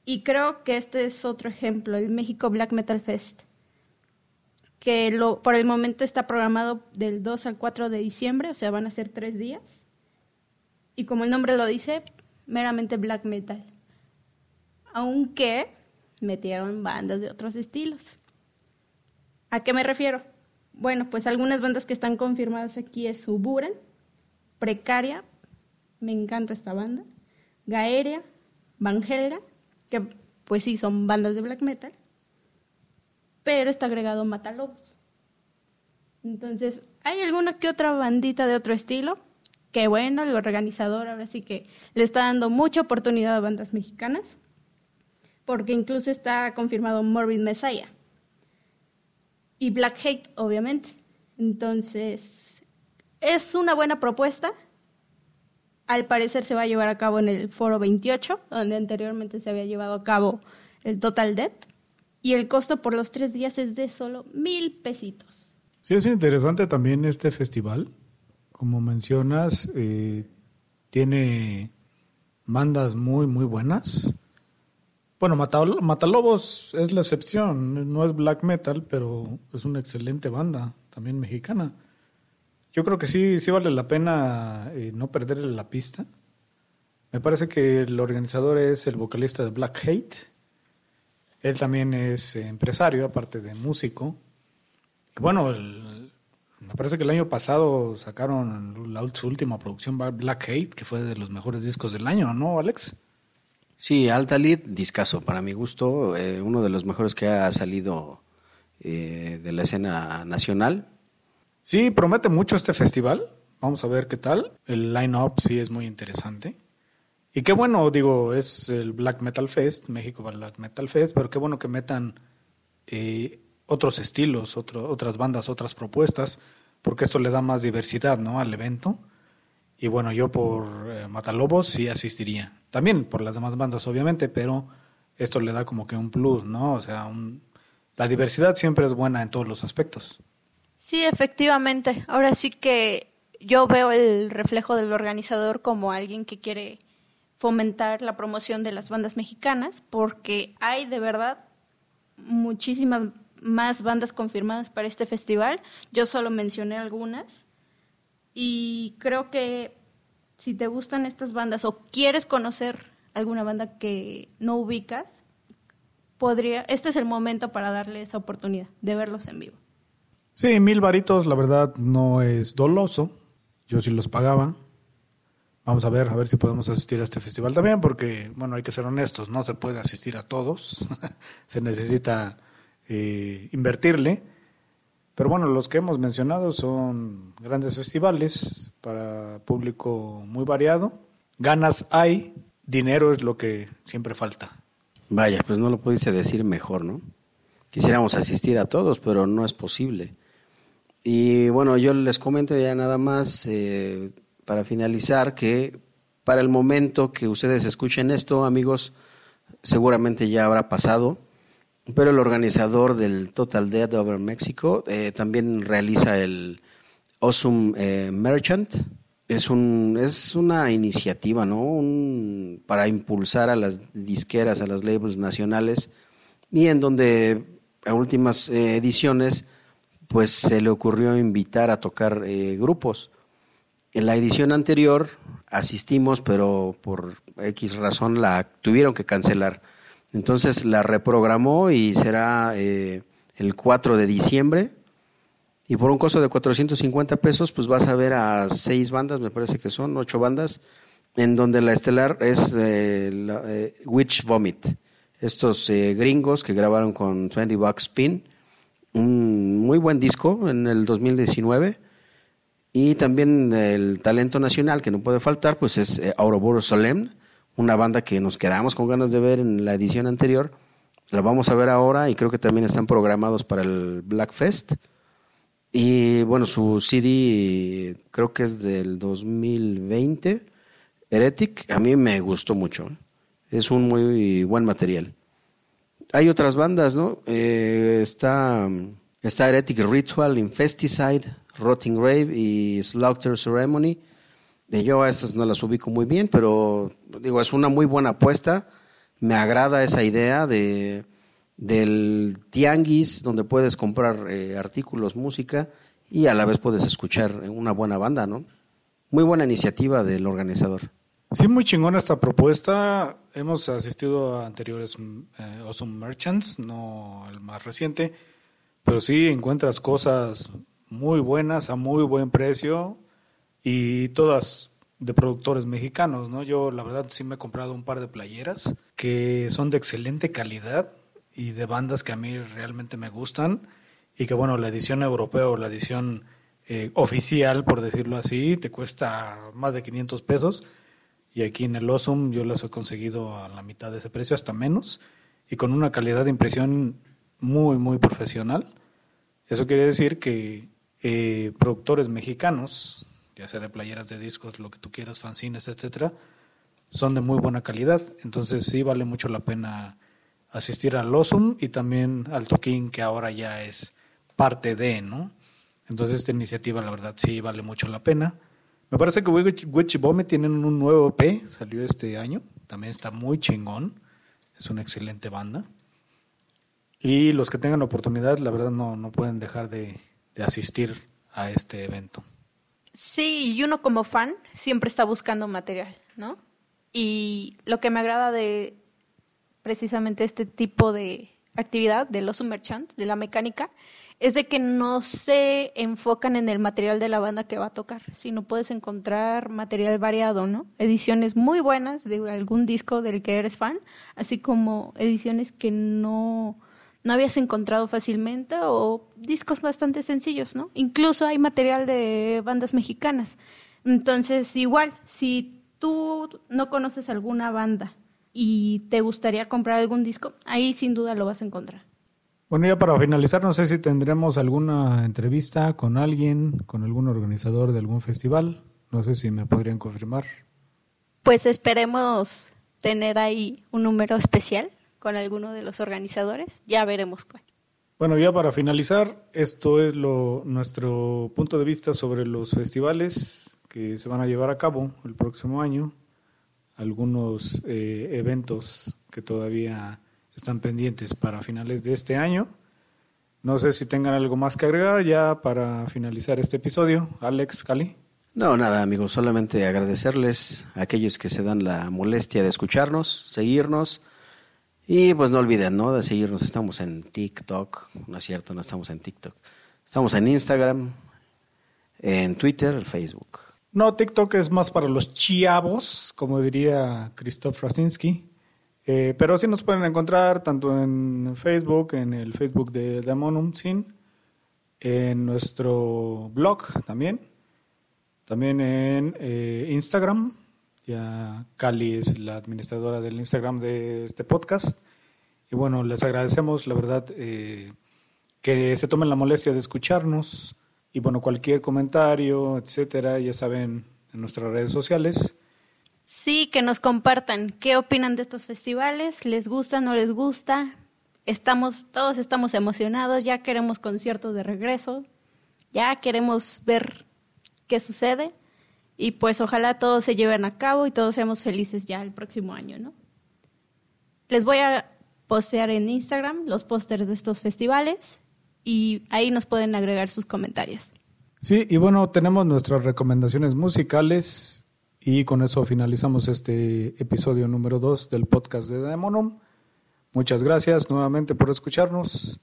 y creo que este es otro ejemplo, el México Black Metal Fest, que lo, por el momento está programado del dos al cuatro de diciembre, o sea, van a ser tres días. Y como el nombre lo dice, meramente black metal. Aunque metieron bandas de otros estilos. ¿A qué me refiero? Bueno, pues algunas bandas que están confirmadas aquí es Suburan, Precaria, me encanta esta banda, Gaerea, Vangelra, que pues sí, son bandas de black metal, pero está agregado Matalobos. Entonces, hay alguna que otra bandita de otro estilo, que bueno, el organizador ahora sí que le está dando mucha oportunidad a bandas mexicanas, porque incluso está confirmado Morbid Messiah y Black Hate, obviamente. Entonces, es una buena propuesta. Al parecer se va a llevar a cabo en el Foro veintiocho, donde anteriormente se había llevado a cabo el Total Death. Y el costo por los tres días es de solo mil pesitos. Sí, es interesante también este festival. Como mencionas, eh, tiene bandas muy, muy buenas. Bueno, Matal- Matalobos es la excepción. No es black metal, pero es una excelente banda, también mexicana. Yo creo que sí, sí vale la pena eh, no perderle la pista. Me parece que el organizador es el vocalista de Black Hate. Él también es empresario, aparte de músico. Bueno, el, me parece que el año pasado sacaron la, su última producción, Black Hate, que fue de los mejores discos del año, ¿no, Alex? Sí, Altalid, discazo, para mi gusto. Eh, uno de los mejores que ha salido eh, de la escena nacional. Sí, promete mucho este festival. Vamos a ver qué tal. El line-up sí es muy interesante. Y qué bueno, digo, es el Black Metal Fest, México Black Metal Fest, pero qué bueno que metan eh, otros estilos, otro, otras bandas, otras propuestas, porque esto le da más diversidad, ¿no?, al evento. Y bueno, yo por eh, Matalobos sí asistiría. También por las demás bandas, obviamente, pero esto le da como que un plus, ¿no? O sea, un, la diversidad siempre es buena en todos los aspectos. Sí, efectivamente. Ahora sí que yo veo el reflejo del organizador como alguien que quiere fomentar la promoción de las bandas mexicanas, porque hay de verdad muchísimas más bandas confirmadas para este festival. Yo solo mencioné algunas y creo que si te gustan estas bandas o quieres conocer alguna banda que no ubicas, podría, este es el momento para darle esa oportunidad de verlos en vivo. Sí, mil varitos, la verdad, no es doloso. Yo sí los pagaba. Vamos a ver, a ver si podemos asistir a este festival también, porque, bueno, hay que ser honestos, no se puede asistir a todos, se necesita eh, invertirle, Pero bueno, los que hemos mencionado son grandes festivales para público muy variado. Ganas hay, dinero es lo que siempre falta. Vaya, pues no lo pudiste decir mejor, ¿no? Quisiéramos asistir a todos, pero no es posible. Y bueno, yo les comento ya nada más eh, para finalizar que para el momento que ustedes escuchen esto, amigos, seguramente ya habrá pasado, pero el organizador del Total Death Over México eh, también realiza el Awesome eh, Merchant. Es un es una iniciativa, ¿no? Un, para impulsar a las disqueras, a las labels nacionales, y en donde a últimas eh, ediciones pues se le ocurrió invitar a tocar eh, grupos. En la edición anterior asistimos, pero por X razón la tuvieron que cancelar. Entonces la reprogramó y será eh, el cuatro de diciembre. Y por un costo de cuatrocientos cincuenta pesos, pues vas a ver a seis bandas, me parece que son, ocho bandas, en donde la estelar es eh, la, eh, Witch Vomit. Estos eh, gringos que grabaron con veinte Bucks Pin, un muy buen disco en el dos mil diecinueve, y también el talento nacional que no puede faltar pues es eh, Ouroboros Solemn, una banda que nos quedamos con ganas de ver en la edición anterior. La vamos a ver ahora y creo que también están programados para el Black Fest. Y bueno, su C D creo que es del dos mil veinte, Heretic, a mí me gustó mucho. Es un muy buen material. Hay otras bandas, ¿no? Eh, está, está Heretic Ritual, Infesticide, Rotting Grave y Slaughter Ceremony. De yo a estas no las ubico muy bien, pero digo, es una muy buena apuesta. Me agrada esa idea de del tianguis, donde puedes comprar eh, artículos, música, y a la vez puedes escuchar una buena banda, ¿no? Muy buena iniciativa del organizador. Sí, muy chingona esta propuesta. Hemos asistido a anteriores eh, Awesome Merchants, no al más reciente, pero sí encuentras cosas muy buenas a muy buen precio y todas de productores mexicanos, ¿no? Yo la verdad sí me he comprado un par de playeras que son de excelente calidad y de bandas que a mí realmente me gustan y que, bueno, la edición europea o la edición eh, oficial, por decirlo así, te cuesta más de quinientos pesos. Y aquí en el Awesome yo las he conseguido a la mitad de ese precio, hasta menos, y con una calidad de impresión muy, muy profesional. Eso quiere decir que eh, productores mexicanos, ya sea de playeras, de discos, lo que tú quieras, fanzines, etcétera, son de muy buena calidad. Entonces sí vale mucho la pena asistir al Awesome y también al toquín que ahora ya es parte de, ¿no? Entonces esta iniciativa, la verdad, sí vale mucho la pena. Me parece que Witch Vomit tienen un nuevo E P, salió este año, también está muy chingón, es una excelente banda. Y los que tengan oportunidad, la verdad, no, no pueden dejar de, de asistir a este evento. Sí, y uno como fan siempre está buscando material, ¿no? Y lo que me agrada de precisamente este tipo de actividad de los merchants, de la mecánica, es de que no se enfocan en el material de la banda que va a tocar, sino puedes encontrar material variado, ¿no? Ediciones muy buenas de algún disco del que eres fan, así como ediciones que no, no habías encontrado fácilmente o discos bastante sencillos, ¿no? Incluso hay material de bandas mexicanas. Entonces, igual, si tú no conoces alguna banda y te gustaría comprar algún disco, ahí sin duda lo vas a encontrar. Bueno, ya para finalizar, no sé si tendremos alguna entrevista con alguien, con algún organizador de algún festival. No sé si me podrían confirmar. Pues esperemos tener ahí un número especial con alguno de los organizadores. Ya veremos cuál. Bueno, ya para finalizar, esto es lo, nuestro punto de vista sobre los festivales que se van a llevar a cabo el próximo año. Algunos eh, eventos que todavía están pendientes para finales de este año. No sé si tengan algo más que agregar ya para finalizar este episodio. Alex, Cali. No, nada, amigos, solamente agradecerles a aquellos que se dan la molestia de escucharnos, seguirnos, y pues no olviden, ¿no?, de seguirnos. Estamos en TikTok, no es cierto, no estamos en TikTok. Estamos en Instagram, en Twitter, en Facebook. No, TikTok es más para los chiavos, como diría Krzysztof Rasinski. Eh, pero sí nos pueden encontrar tanto en Facebook, en el Facebook de Damonum Sin, en nuestro blog también, también en eh, Instagram. Ya Cali es la administradora del Instagram de este podcast. Y bueno, les agradecemos, la verdad, eh, que se tomen la molestia de escucharnos. Y bueno, cualquier comentario, etcétera, ya saben, en nuestras redes sociales. Sí, que nos compartan qué opinan de estos festivales, les gusta, no les gusta. Estamos, todos estamos emocionados, ya queremos conciertos de regreso, ya queremos ver qué sucede. Y pues ojalá todos se lleven a cabo y todos seamos felices ya el próximo año, ¿no? Les voy a postear en Instagram los pósters de estos festivales y ahí nos pueden agregar sus comentarios. Sí, y bueno, tenemos nuestras recomendaciones musicales y con eso finalizamos este episodio número dos del podcast de Daemonum. Muchas gracias nuevamente por escucharnos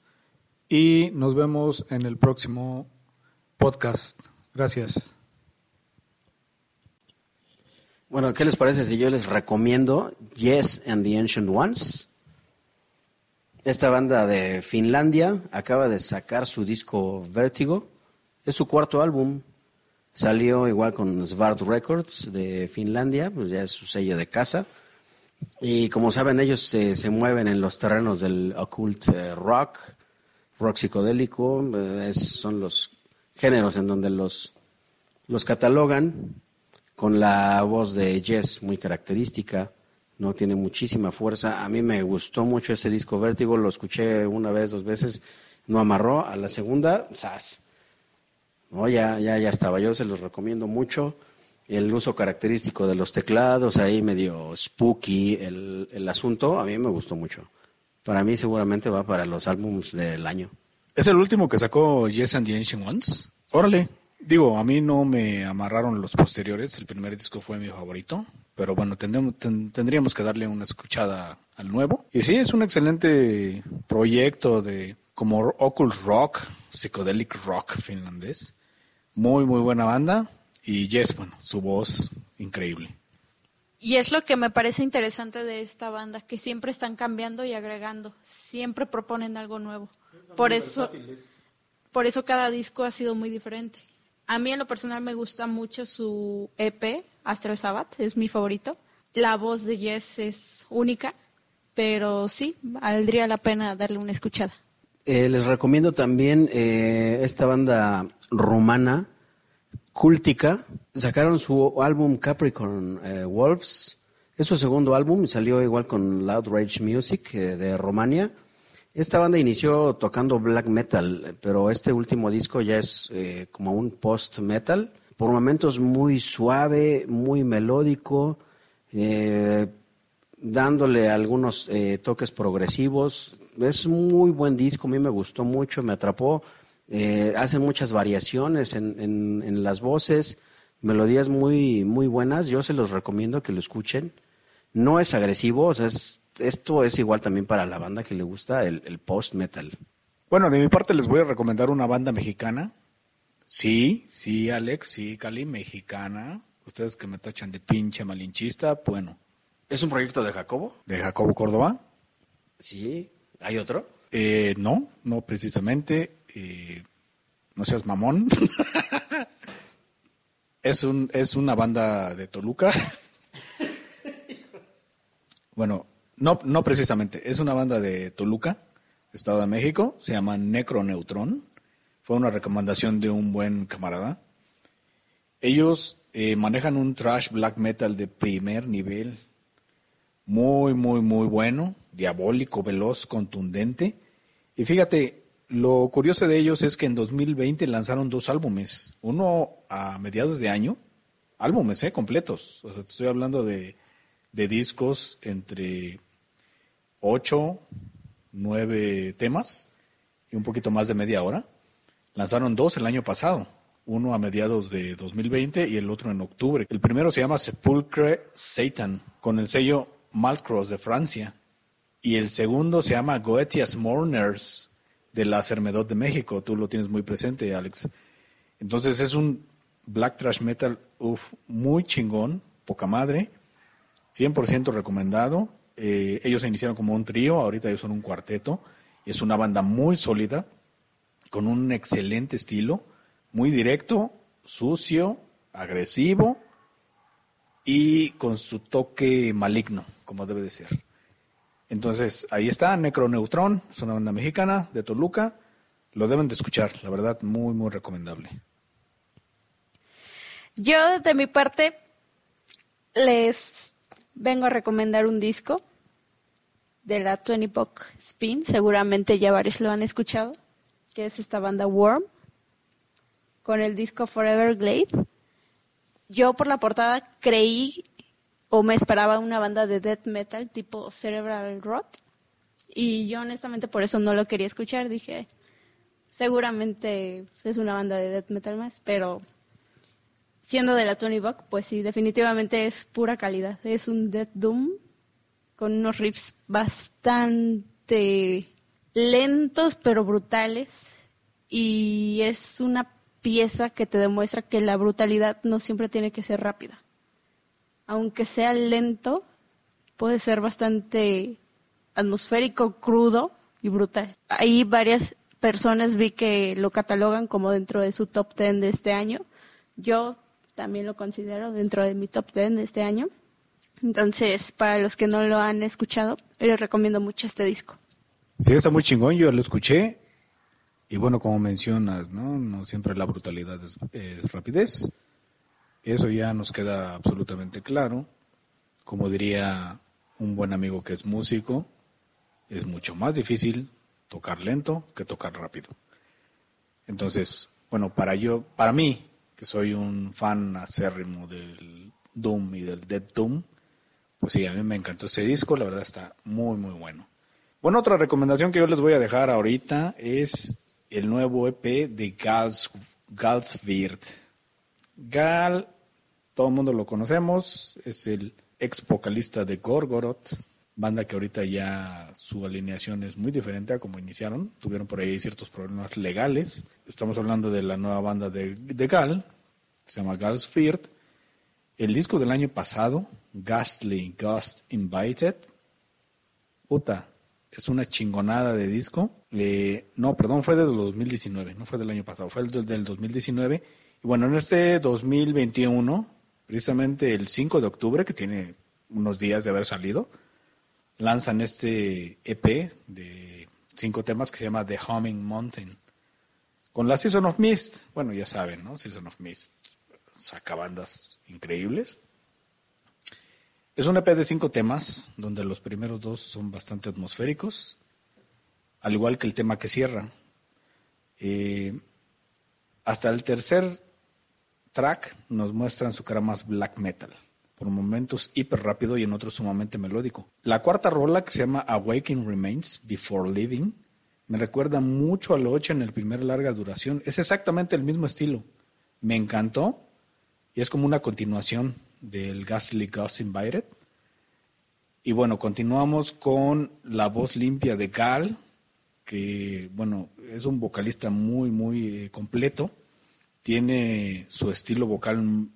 y nos vemos en el próximo podcast. Gracias. Bueno, ¿qué les parece si yo les recomiendo Yes and the Ancient Ones? Esta banda de Finlandia acaba de sacar su disco Vértigo. Es su cuarto álbum. Salió igual con Svart Records de Finlandia, pues ya es su sello de casa. Y como saben, ellos se, se mueven en los terrenos del occult eh, rock, rock psicodélico. Eh, es, son los géneros en donde los, los catalogan, con la voz de Jess muy característica, no tiene muchísima fuerza. A mí me gustó mucho ese disco Vértigo, lo escuché una vez, dos veces, no amarró, a la segunda, ¡zas! No, ya, ya, ya estaba, yo se los recomiendo mucho. El uso característico de los teclados, ahí medio spooky el, el asunto, a mí me gustó mucho. Para mí seguramente va para los álbumes del año. ¿Es el último que sacó Yes and the Ancient Ones? ¡Órale! Digo, a mí no me amarraron los posteriores, el primer disco fue mi favorito, pero bueno, ten, tendríamos que darle una escuchada al nuevo. Y sí, es un excelente proyecto de como occult rock, psychedelic rock finlandés. Muy, muy buena banda y Jess, bueno, su voz increíble. Y es lo que me parece interesante de esta banda, que siempre están cambiando y agregando, siempre proponen algo nuevo. Por eso, por eso cada disco ha sido muy diferente. A mí en lo personal me gusta mucho su E P, Astro Sabbath, es mi favorito. La voz de Jess es única, pero sí, valdría la pena darle una escuchada. Eh, les recomiendo también eh, esta banda rumana, Cultica. Sacaron su álbum Capricorn eh, Wolves. Es su segundo álbum y salió igual con Loud Rage Music eh, de Rumania. Esta banda inició tocando black metal, pero este último disco ya es eh, como un post-metal. Por momentos muy suave, muy melódico, eh, dándole algunos eh, toques progresivos. Es un muy buen disco, a mí me gustó mucho, me atrapó. Eh, hacen muchas variaciones en, en, en las voces, melodías muy, muy buenas. Yo se los recomiendo que lo escuchen. No es agresivo, o sea, es, esto es igual también para la banda que le gusta el, el post-metal. Bueno, de mi parte les voy a recomendar una banda mexicana. Sí, sí, Alex, sí, Cali, mexicana. Ustedes que me tachan de pinche malinchista, bueno. ¿Es un proyecto de Jacobo? ¿De Jacobo Córdoba? Sí, ¿hay otro? Eh, no, no precisamente. Eh, no seas mamón. es, un, es una banda de Toluca. Bueno, no, no precisamente. Es una banda de Toluca, Estado de México. Se llama Necroneutrón. Fue una recomendación de un buen camarada. Ellos eh, manejan un thrash black metal de primer nivel. Muy, muy, muy bueno. Diabólico, veloz, contundente. Y fíjate, lo curioso de ellos es que en dos mil veinte lanzaron dos álbumes. Uno a mediados de año. Álbumes, ¿eh? Completos. O sea, te estoy hablando de... de discos entre ocho, nueve temas y un poquito más de media hora. Lanzaron dos el año pasado, uno a mediados de dos mil veinte y el otro en octubre. El primero se llama Sepulcre Satan, con el sello Malcross de Francia. Y el segundo se llama Goetias Mourners, de la Cermedot de México. Tú lo tienes muy presente, Alex. Entonces es un black thrash metal uf, muy chingón, poca madre. cien por ciento recomendado. Eh, ellos se iniciaron como un trío, ahorita ellos son un cuarteto. Es una banda muy sólida. con un excelente estilo, muy directo, sucio, agresivo y con su toque maligno, como debe de ser. Entonces, ahí está, Necroneutrón, es una banda mexicana de Toluca, lo deben de escuchar, la verdad, muy, muy recomendable. Yo, de mi parte, les vengo a recomendar un disco de la veinte Buck Spin, seguramente ya varios lo han escuchado, que es esta banda Worm, con el disco Forever Glade. Yo por la portada creí o me esperaba una banda de death metal tipo Cerebral Rot y yo honestamente por eso no lo quería escuchar, dije seguramente es una banda de death metal más, pero siendo de la veinte Buck, pues sí, definitivamente es pura calidad, es un death doom con unos riffs bastante lentos pero brutales y es una pieza que te demuestra que la brutalidad no siempre tiene que ser rápida. Aunque sea lento, puede ser bastante atmosférico, crudo y brutal. Ahí varias personas vi que lo catalogan como dentro de su top diez de este año. Yo también lo considero dentro de mi top diez de este año. Entonces, para los que no lo han escuchado, les recomiendo mucho este disco. Sí, está muy chingón, yo lo escuché. Y bueno, como mencionas, ¿no? No siempre la brutalidad es, es rapidez. Eso ya nos queda absolutamente claro. Como diría un buen amigo que es músico, es mucho más difícil tocar lento que tocar rápido. Entonces, bueno, para yo, para mí, que soy un fan acérrimo del doom y del death doom, pues sí, a mí me encantó ese disco, la verdad está muy, muy bueno. Bueno, otra recomendación que yo les voy a dejar ahorita es el nuevo E P de Gals, Galsvirt. Gal, todo el mundo lo conocemos, es el ex vocalista de Gorgoroth, banda que ahorita ya su alineación es muy diferente a como iniciaron, tuvieron por ahí ciertos problemas legales. Estamos hablando de la nueva banda de, de Gal, se llama Galsvirt. El disco del año pasado, Ghastly Ghost Invited, puta, es una chingonada de disco. Eh, no, perdón, fue del dos mil diecinueve, no fue del año pasado, fue del, del dos mil diecinueve. Y bueno, en este dos mil veintiuno, precisamente el cinco de octubre, que tiene unos días de haber salido, lanzan este E P de cinco temas que se llama The Humming Mountain. Con la Season of Mist, bueno, ya saben, ¿no? Season of Mist saca bandas increíbles. Es un E P de cinco temas, donde los primeros dos son bastante atmosféricos, al igual que el tema que cierra. Eh, hasta el tercer track nos muestran su cara más black metal, por momentos hiper rápido y en otros sumamente melódico. La cuarta rola, que se llama Awakening Remains Before Leaving, me recuerda mucho a lo hecho en el primer larga duración. Es exactamente el mismo estilo. Me encantó y es como una continuación del Ghastly Ghost Invited. Y bueno, continuamos con la voz limpia de Gal, que bueno, es un vocalista muy muy completo. Tiene su estilo vocal,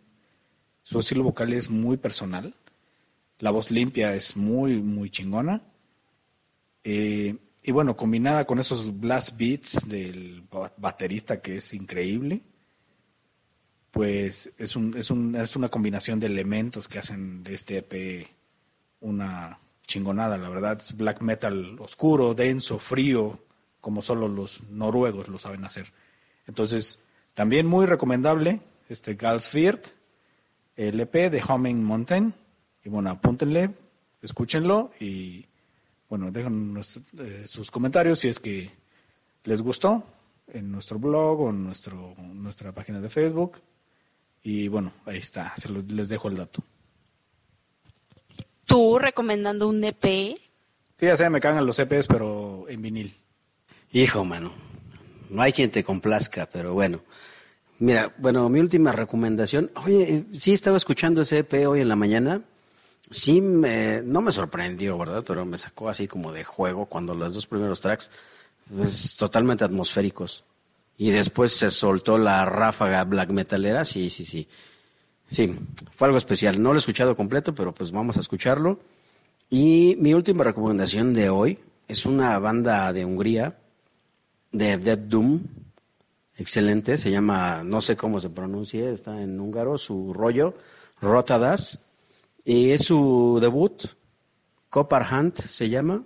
su estilo vocal es muy personal. La voz limpia es muy muy chingona. Eh, y bueno, combinada con esos blast beats del baterista, que es increíble, pues es un, es un, es una combinación de elementos que hacen de este E P una chingonada, la verdad. Es black metal oscuro, denso, frío, como solo los noruegos lo saben hacer. Entonces, también muy recomendable este Galsvirt, el E P de Homing Mountain. Y bueno, apúntenle, escúchenlo y bueno, dejen eh, sus comentarios si es que les gustó en nuestro blog o en nuestro, nuestra página de Facebook. Y bueno, ahí está, se los, les dejo el dato. ¿Tú recomendando un E P? Sí, ya sé, me cagan los E Pes, pero en vinil. Hijo, mano, no hay quien te complazca, pero bueno. Mira, bueno, mi última recomendación. Oye, sí estaba escuchando ese E P hoy en la mañana. Sí, me, no me sorprendió, ¿verdad? Pero me sacó así como de juego cuando los dos primeros tracks, pues, totalmente atmosféricos. Y después se soltó la ráfaga black metalera, sí, sí, sí. Sí, fue algo especial. No lo he escuchado completo, pero pues vamos a escucharlo. Y mi última recomendación de hoy es una banda de Hungría, de Death Doom, excelente, se llama, no sé cómo se pronuncie, está en húngaro, su rollo, Rotadas, y es su debut, Copper Hunt se llama,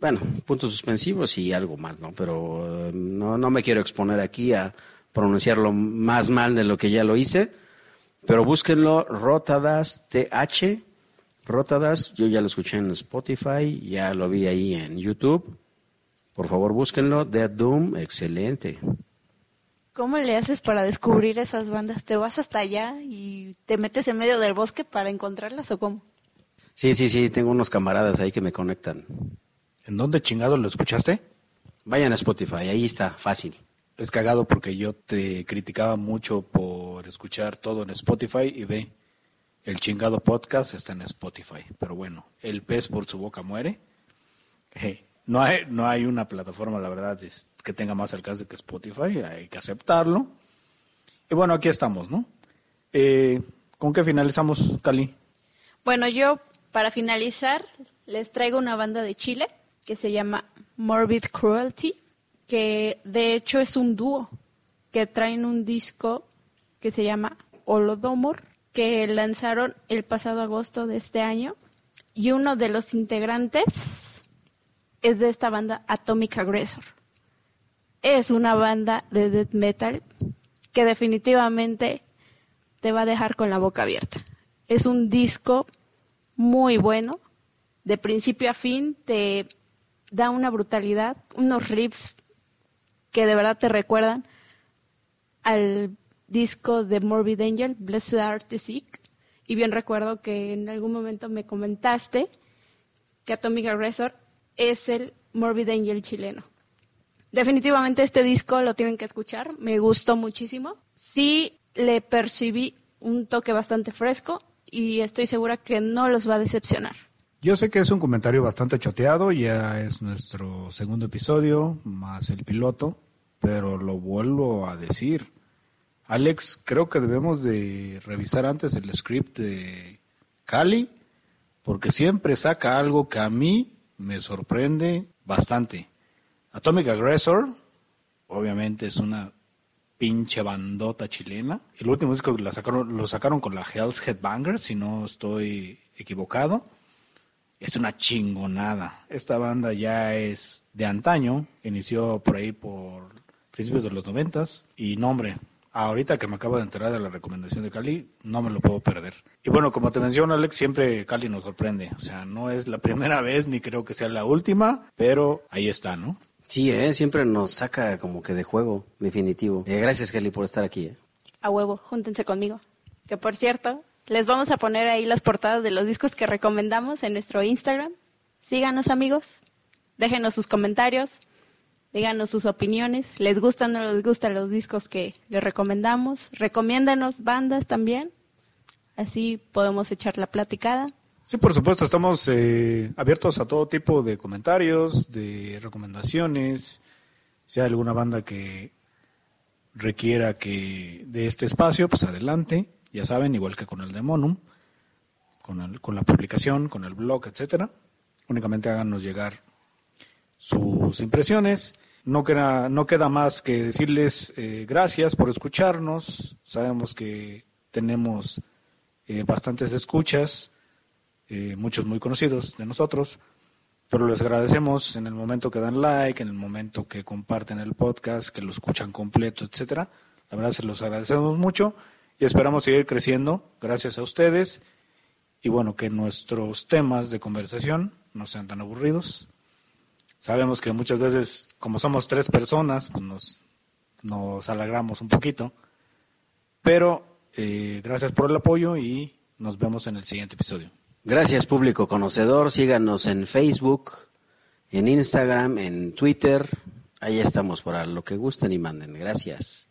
bueno, puntos suspensivos y algo más, ¿no? Pero no, no me quiero exponer aquí a pronunciarlo más mal de lo que ya lo hice, pero búsquenlo, Rotadas, T H, Rotadas, yo ya lo escuché en Spotify, ya lo vi ahí en YouTube, por favor búsquenlo, Dead Doom, excelente. ¿Cómo le haces para descubrir esas bandas? ¿Te vas hasta allá y te metes en medio del bosque para encontrarlas o cómo? Sí, sí, sí, tengo unos camaradas ahí que me conectan. ¿En dónde chingado lo escuchaste? Vayan a Spotify, ahí está, fácil. Es cagado porque yo te criticaba mucho por escuchar todo en Spotify y ve, el chingado podcast está en Spotify. Pero bueno, el pez por su boca muere. Hey, no hay, no hay una plataforma, la verdad, que tenga más alcance que Spotify. Hay que aceptarlo. Y bueno, aquí estamos, ¿no? Eh, ¿Con qué finalizamos, Cali? Bueno, yo para finalizar les traigo una banda de Chile que se llama Morbid Cruelty, que de hecho es un dúo que traen un disco que se llama Holodomor, que lanzaron el pasado agosto de este año, y uno de los integrantes es de esta banda Atomic Aggressor. Es una banda de death metal que definitivamente te va a dejar con la boca abierta. Es un disco muy bueno, de principio a fin te da una brutalidad, unos riffs que de verdad te recuerdan al disco de Morbid Angel, Blessed Art the Sick, y bien recuerdo que en algún momento me comentaste que Atomic Aggressor es el Morbid Angel chileno. Definitivamente este disco lo tienen que escuchar, me gustó muchísimo. Sí le percibí un toque bastante fresco y estoy segura que no los va a decepcionar. Yo sé que es un comentario bastante choteado, ya es nuestro segundo episodio, más el piloto, pero lo vuelvo a decir. Alex, creo que debemos de revisar antes el script de Cali, porque siempre saca algo que a mí me sorprende bastante. Atomic Aggressor, obviamente es una pinche bandota chilena. El último disco que la sacaron, lo sacaron con la Hell's Headbanger, si no estoy equivocado. Es una chingonada. Esta banda ya es de antaño. Inició por ahí por principios de los noventas. Y no, hombre, ahorita que me acabo de enterar de la recomendación de Cali, no me lo puedo perder. Y bueno, como te menciono, Alex, siempre Cali nos sorprende. O sea, no es la primera vez ni creo que sea la última, pero ahí está, ¿no? Sí, eh, siempre nos saca como que de juego, definitivo. Eh, gracias, Cali, por estar aquí. Eh. A huevo, júntense conmigo. Que por cierto, les vamos a poner ahí las portadas de los discos que recomendamos en nuestro Instagram. Síganos, amigos. Déjenos sus comentarios. Díganos sus opiniones. ¿Les gustan o no les gustan los discos que les recomendamos? Recomiéndanos bandas también. Así podemos echar la platicada. Sí, por supuesto. Estamos eh, abiertos a todo tipo de comentarios, de recomendaciones. Si hay alguna banda que requiera que de este espacio, pues adelante. Ya saben, igual que con el Demonum, con, el, con la publicación, con el blog, etcétera. Únicamente háganos llegar sus impresiones. No queda, no queda más que decirles eh, gracias por escucharnos. Sabemos que tenemos eh, bastantes escuchas, eh, muchos muy conocidos de nosotros, pero les agradecemos en el momento que dan like, en el momento que comparten el podcast, que lo escuchan completo, etcétera. La verdad se los agradecemos mucho. Y esperamos seguir creciendo gracias a ustedes. Y bueno, que nuestros temas de conversación no sean tan aburridos. Sabemos que muchas veces, como somos tres personas, pues nos, nos alargamos un poquito. Pero eh, gracias por el apoyo y nos vemos en el siguiente episodio. Gracias, público conocedor. Síganos en Facebook, en Instagram, en Twitter. Ahí estamos para lo que gusten y manden. Gracias.